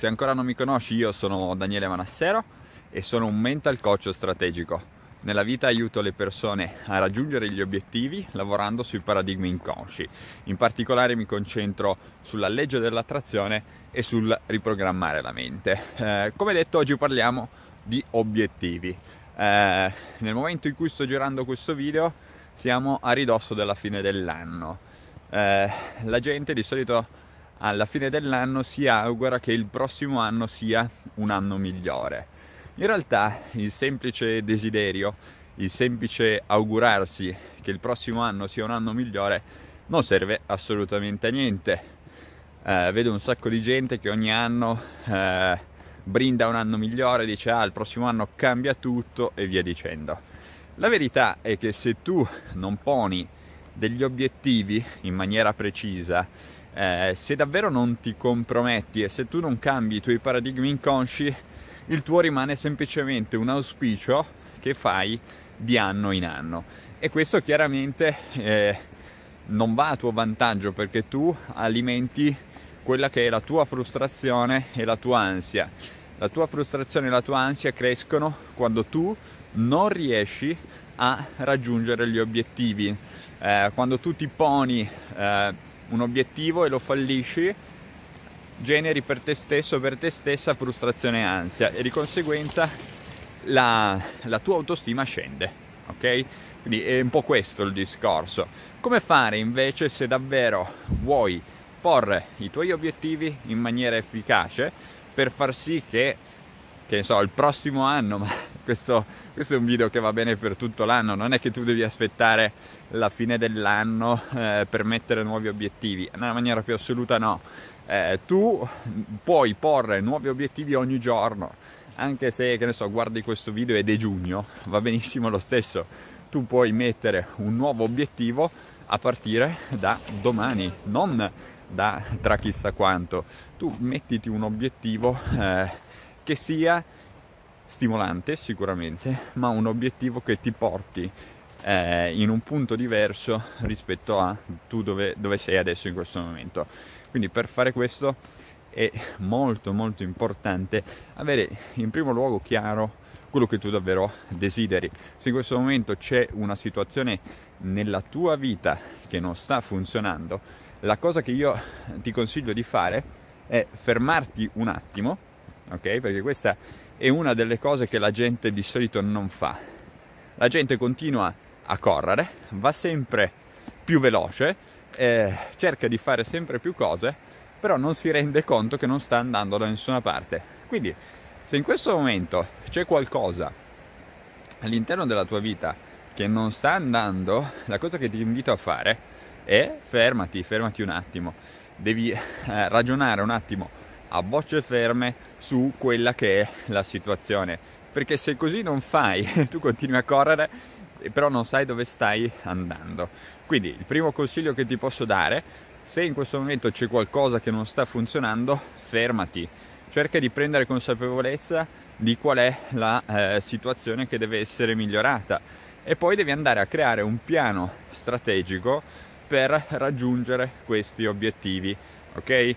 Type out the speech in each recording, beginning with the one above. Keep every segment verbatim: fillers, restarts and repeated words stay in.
se ancora non mi conosci, io sono Daniele Manassero e sono un mental coach strategico. Nella vita aiuto le persone a raggiungere gli obiettivi lavorando sui paradigmi inconsci. In particolare mi concentro sulla legge dell'attrazione e sul riprogrammare la mente. Eh, come detto, oggi parliamo di obiettivi. Eh, nel momento in cui sto girando questo video siamo a ridosso della fine dell'anno. Eh, la gente di solito alla fine dell'anno si augura che il prossimo anno sia un anno migliore. In realtà il semplice desiderio, il semplice augurarsi che il prossimo anno sia un anno migliore non serve assolutamente a niente. Eh, vedo un sacco di gente che ogni anno eh, brinda un anno migliore, dice ah il prossimo anno cambia tutto e via dicendo. La verità è che se tu non poni degli obiettivi in maniera precisa, eh, se davvero non ti comprometti e se tu non cambi i tuoi paradigmi inconsci, il tuo rimane semplicemente un auspicio che fai di anno in anno e questo chiaramente eh, non va a tuo vantaggio, perché tu alimenti quella che è la tua frustrazione e la tua ansia. La tua frustrazione e la tua ansia crescono quando tu non riesci a raggiungere gli obiettivi, eh, quando tu ti poni eh, un obiettivo e lo fallisci, generi per te stesso, per te stessa frustrazione e ansia e di conseguenza la, la tua autostima scende, ok? Quindi è un po' questo il discorso. Come fare invece se davvero vuoi porre i tuoi obiettivi in maniera efficace per far sì che, che ne so, il prossimo anno, ma questo, questo è un video che va bene per tutto l'anno, non è che tu devi aspettare la fine dell'anno eh, per mettere nuovi obiettivi, nella maniera più assoluta no. Eh, tu puoi porre nuovi obiettivi ogni giorno, anche se, che ne so, guardi questo video ed è giugno, va benissimo lo stesso. Tu puoi mettere un nuovo obiettivo a partire da domani, non da tra chissà quanto. Tu mettiti un obiettivo eh, che sia stimolante sicuramente, ma un obiettivo che ti porti eh, in un punto diverso rispetto a tu dove, dove sei adesso in questo momento. Quindi per fare questo è molto molto importante avere in primo luogo chiaro quello che tu davvero desideri. Se in questo momento c'è una situazione nella tua vita che non sta funzionando, la cosa che io ti consiglio di fare è fermarti un attimo, ok? Perché questa è una delle cose che la gente di solito non fa. La gente continua a correre, va sempre più veloce, Eh, cerca di fare sempre più cose, però non si rende conto che non sta andando da nessuna parte. Quindi se in questo momento c'è qualcosa all'interno della tua vita che non sta andando, la cosa che ti invito a fare è fermati, fermati un attimo. Devi eh, ragionare un attimo a bocce ferme su quella che è la situazione, perché se così non fai, tu continui a correre però non sai dove stai andando. Quindi il primo consiglio che ti posso dare, se in questo momento c'è qualcosa che non sta funzionando, fermati, cerca di prendere consapevolezza di qual è la eh, situazione che deve essere migliorata e poi devi andare a creare un piano strategico per raggiungere questi obiettivi, ok?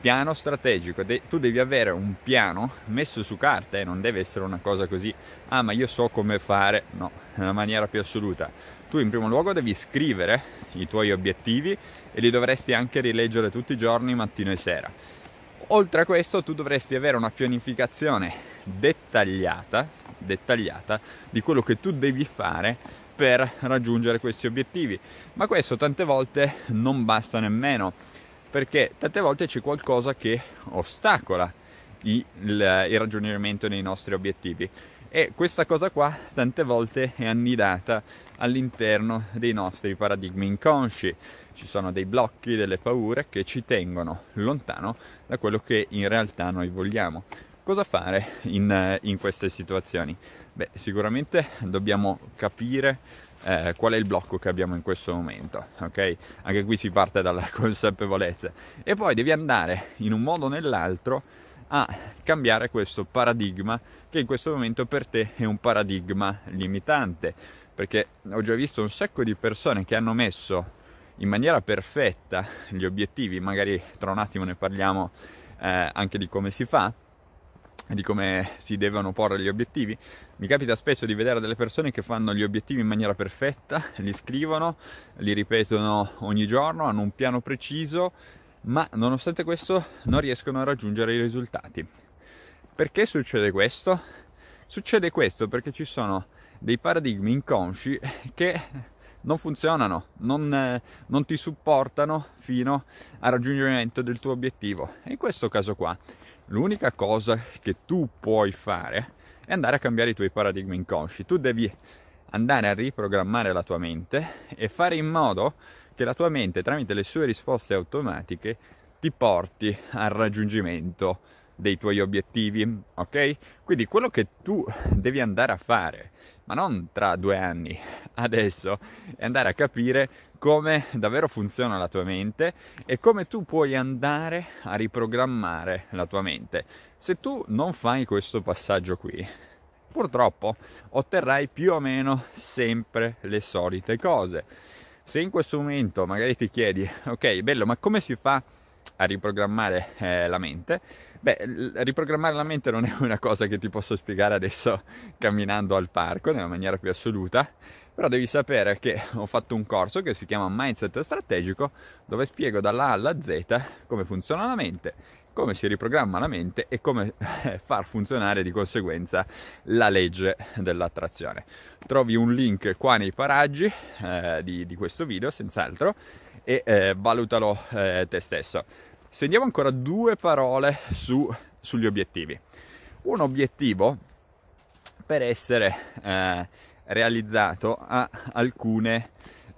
Piano strategico, De- tu devi avere un piano messo su carta e eh, non deve essere una cosa così, ah ma io so come fare, no, nella maniera più assoluta. Tu in primo luogo devi scrivere i tuoi obiettivi e li dovresti anche rileggere tutti i giorni, mattino e sera. Oltre a questo tu dovresti avere una pianificazione dettagliata, dettagliata di quello che tu devi fare per raggiungere questi obiettivi, ma questo tante volte non basta nemmeno, perché tante volte c'è qualcosa che ostacola il, il, il raggiungimento dei nostri obiettivi e questa cosa qua tante volte è annidata all'interno dei nostri paradigmi inconsci. Ci sono dei blocchi, delle paure che ci tengono lontano da quello che in realtà noi vogliamo. Cosa fare in, in queste situazioni? Beh, sicuramente dobbiamo capire eh, qual è il blocco che abbiamo in questo momento, ok? Anche qui si parte dalla consapevolezza e poi devi andare in un modo o nell'altro a cambiare questo paradigma che in questo momento per te è un paradigma limitante, perché ho già visto un sacco di persone che hanno messo in maniera perfetta gli obiettivi, magari tra un attimo ne parliamo eh, anche di come si fa, di come si devono porre gli obiettivi. Mi capita spesso di vedere delle persone che fanno gli obiettivi in maniera perfetta, li scrivono, li ripetono ogni giorno, hanno un piano preciso, ma nonostante questo non riescono a raggiungere i risultati. Perché succede questo? Succede questo perché ci sono dei paradigmi inconsci che non funzionano, non, eh, non ti supportano fino al raggiungimento del tuo obiettivo. E in questo caso qua l'unica cosa che tu puoi fare è andare a cambiare i tuoi paradigmi inconsci. Tu devi andare a riprogrammare la tua mente e fare in modo che la tua mente, tramite le sue risposte automatiche, ti porti al raggiungimento dei tuoi obiettivi, ok? Quindi quello che tu devi andare a fare, ma non tra due anni, adesso, è andare a capire come davvero funziona la tua mente e come tu puoi andare a riprogrammare la tua mente. Se tu non fai questo passaggio qui, purtroppo otterrai più o meno sempre le solite cose. Se in questo momento magari ti chiedi, ok, bello, ma come si fa a riprogrammare eh, la mente? Beh, riprogrammare la mente non è una cosa che ti posso spiegare adesso camminando al parco nella maniera più assoluta, però devi sapere che ho fatto un corso che si chiama Mindset Strategico, dove spiego dalla A alla Z come funziona la mente, come si riprogramma la mente e come far funzionare di conseguenza la legge dell'attrazione. Trovi un link qua nei paraggi eh, di, di questo video, senz'altro, e eh, valutalo eh, te stesso. Sentiamo ancora due parole su, sugli obiettivi. Un obiettivo, per essere eh, realizzato, ha alcune...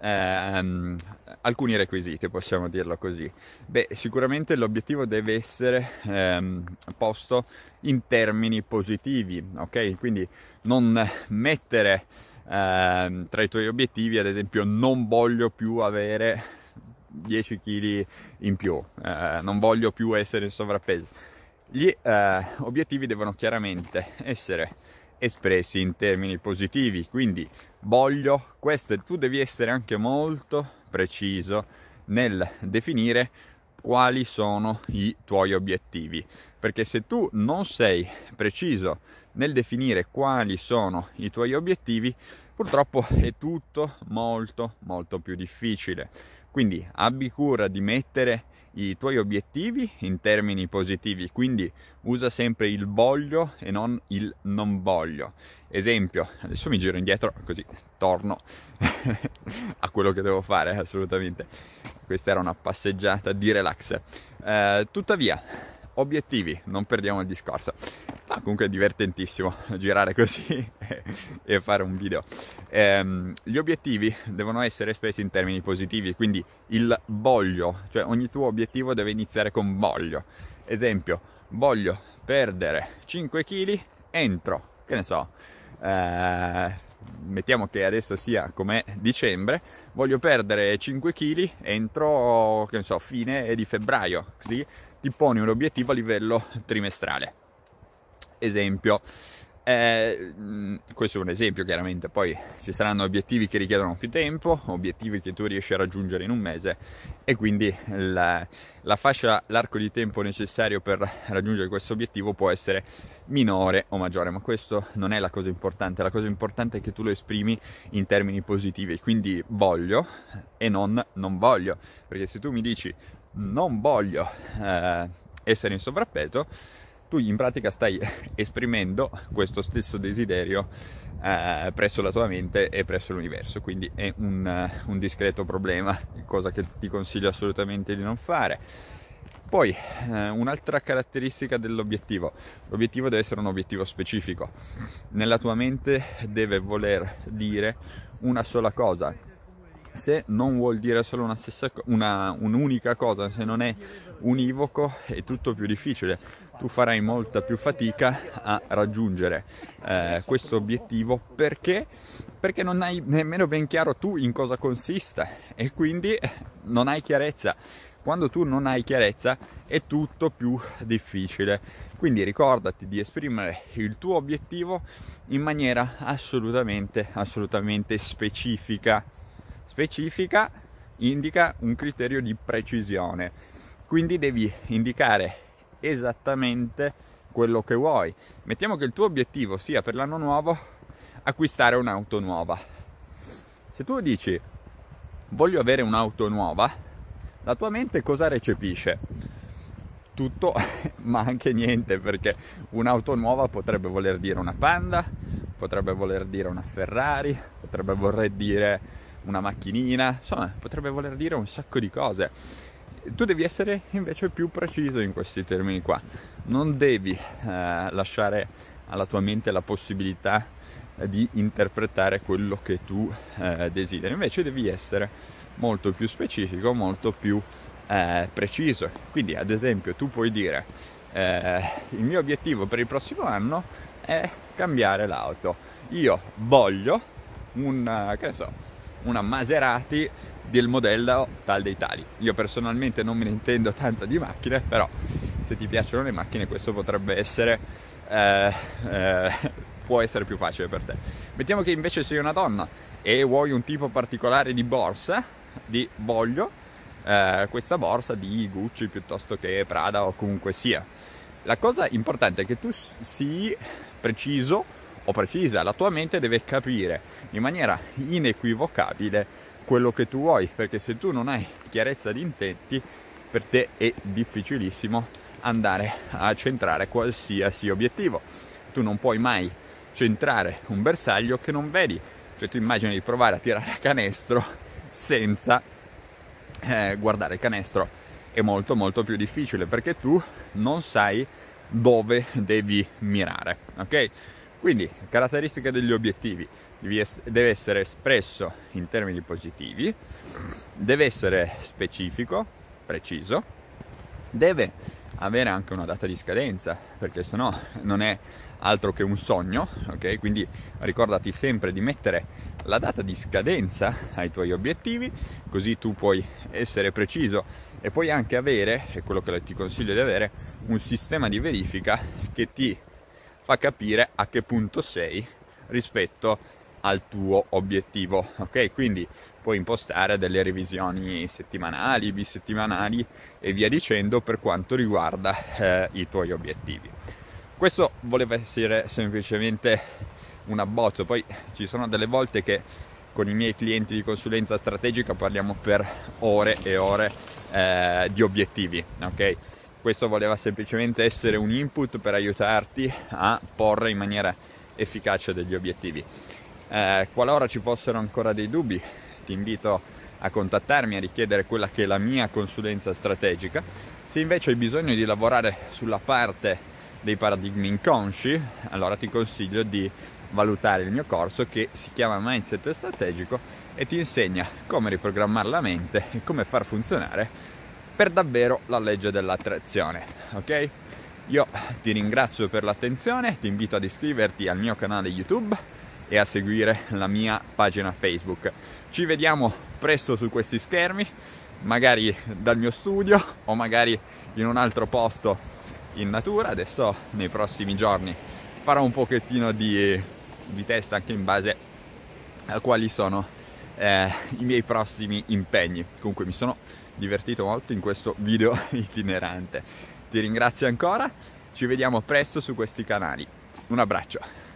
Ehm, alcuni requisiti, possiamo dirlo così. Beh, sicuramente l'obiettivo deve essere ehm, posto in termini positivi, ok? Quindi non mettere ehm, tra i tuoi obiettivi, ad esempio, non voglio più avere dieci chili in più, eh, non voglio più essere in sovrappeso. Gli eh, obiettivi devono chiaramente essere espressi in termini positivi, quindi voglio questo, e tu devi essere anche molto preciso nel definire quali sono i tuoi obiettivi, perché se tu non sei preciso nel definire quali sono i tuoi obiettivi, purtroppo è tutto molto molto più difficile. Quindi abbi cura di mettere i tuoi obiettivi in termini positivi, quindi usa sempre il voglio e non il non voglio. Esempio, adesso mi giro indietro così torno a quello che devo fare, assolutamente. Questa era una passeggiata di relax. Eh, tuttavia, obiettivi, non perdiamo il discorso. Ah, comunque è divertentissimo girare così e fare un video. Ehm, gli obiettivi devono essere espressi in termini positivi, quindi il voglio, cioè ogni tuo obiettivo deve iniziare con voglio. Esempio, voglio perdere cinque chili entro, che ne so, eh, mettiamo che adesso sia com'è dicembre, voglio perdere cinque chili entro, che ne so, fine di febbraio, così ti poni un obiettivo a livello trimestrale. Esempio, eh, questo è un esempio, chiaramente poi ci saranno obiettivi che richiedono più tempo, obiettivi che tu riesci a raggiungere in un mese, e quindi la, la fascia, l'arco di tempo necessario per raggiungere questo obiettivo può essere minore o maggiore, ma questo non è la cosa importante. La cosa importante è che tu lo esprimi in termini positivi, quindi voglio e non non voglio, perché se tu mi dici non voglio eh, essere in sovrappeso, tu in pratica stai esprimendo questo stesso desiderio eh, presso la tua mente e presso l'universo, quindi è un, uh, un discreto problema, cosa che ti consiglio assolutamente di non fare. Poi eh, un'altra caratteristica dell'obiettivo: l'obiettivo deve essere un obiettivo specifico. Nella tua mente deve voler dire una sola cosa. Se non vuol dire solo una stessa, una, un'unica cosa, se non è univoco, è tutto più difficile. Tu farai molta più fatica a raggiungere eh, questo obiettivo perché perché non hai nemmeno ben chiaro tu in cosa consista, e quindi non hai chiarezza. Quando tu non hai chiarezza è tutto più difficile. Quindi ricordati di esprimere il tuo obiettivo in maniera assolutamente assolutamente specifica. Specifica indica un criterio di precisione, quindi devi indicare esattamente quello che vuoi. Mettiamo che il tuo obiettivo sia per l'anno nuovo acquistare un'auto nuova. Se tu dici voglio avere un'auto nuova, la tua mente cosa recepisce? Tutto, ma anche niente, perché un'auto nuova potrebbe voler dire una Panda, potrebbe voler dire una Ferrari, potrebbe voler dire una macchinina, insomma potrebbe voler dire un sacco di cose. Tu devi essere invece più preciso in questi termini qua, non devi eh, lasciare alla tua mente la possibilità di interpretare quello che tu eh, desideri, invece devi essere molto più specifico, molto più Eh, preciso. Quindi ad esempio tu puoi dire eh, il mio obiettivo per il prossimo anno è cambiare l'auto, io voglio un, che ne so, una Maserati del modello tal dei tali. Io personalmente non me ne intendo tanto di macchine, però se ti piacciono le macchine questo potrebbe essere eh, eh, può essere più facile per te. Mettiamo che invece sei una donna e vuoi un tipo particolare di borsa, di voglio Uh, questa borsa di Gucci piuttosto che Prada o comunque sia. La cosa importante è che tu sii preciso o precisa, la tua mente deve capire in maniera inequivocabile quello che tu vuoi, perché se tu non hai chiarezza di intenti, per te è difficilissimo andare a centrare qualsiasi obiettivo. Tu non puoi mai centrare un bersaglio che non vedi, cioè tu immagini di provare a tirare a canestro senza Eh, guardare il canestro, è molto molto più difficile perché tu non sai dove devi mirare, ok? Quindi caratteristiche degli obiettivi: deve essere espresso in termini positivi, deve essere specifico, preciso, deve avere anche una data di scadenza, perché sennò non è altro che un sogno, ok? Quindi ricordati sempre di mettere la data di scadenza ai tuoi obiettivi, così tu puoi essere preciso e puoi anche avere, è quello che ti consiglio di avere, un sistema di verifica che ti fa capire a che punto sei rispetto al tuo obiettivo, ok? Quindi puoi impostare delle revisioni settimanali, bisettimanali e via dicendo per quanto riguarda eh, i tuoi obiettivi. Questo voleva essere semplicemente un abbozzo, poi ci sono delle volte che con i miei clienti di consulenza strategica parliamo per ore e ore eh, di obiettivi, ok? Questo voleva semplicemente essere un input per aiutarti a porre in maniera efficace degli obiettivi. Eh, qualora ci fossero ancora dei dubbi, ti invito a contattarmi, a richiedere quella che è la mia consulenza strategica. Se invece hai bisogno di lavorare sulla parte dei paradigmi inconsci, allora ti consiglio di valutare il mio corso che si chiama Mindset Strategico e ti insegna come riprogrammare la mente e come far funzionare per davvero la legge dell'attrazione, ok? Io ti ringrazio per l'attenzione, ti invito ad iscriverti al mio canale YouTube e a seguire la mia pagina Facebook. Ci vediamo presto su questi schermi, magari dal mio studio o magari in un altro posto in natura. Adesso nei prossimi giorni farò un pochettino di di testa anche in base a quali sono eh, i miei prossimi impegni. Comunque mi sono divertito molto in questo video itinerante. Ti ringrazio ancora, ci vediamo presto su questi canali. Un abbraccio.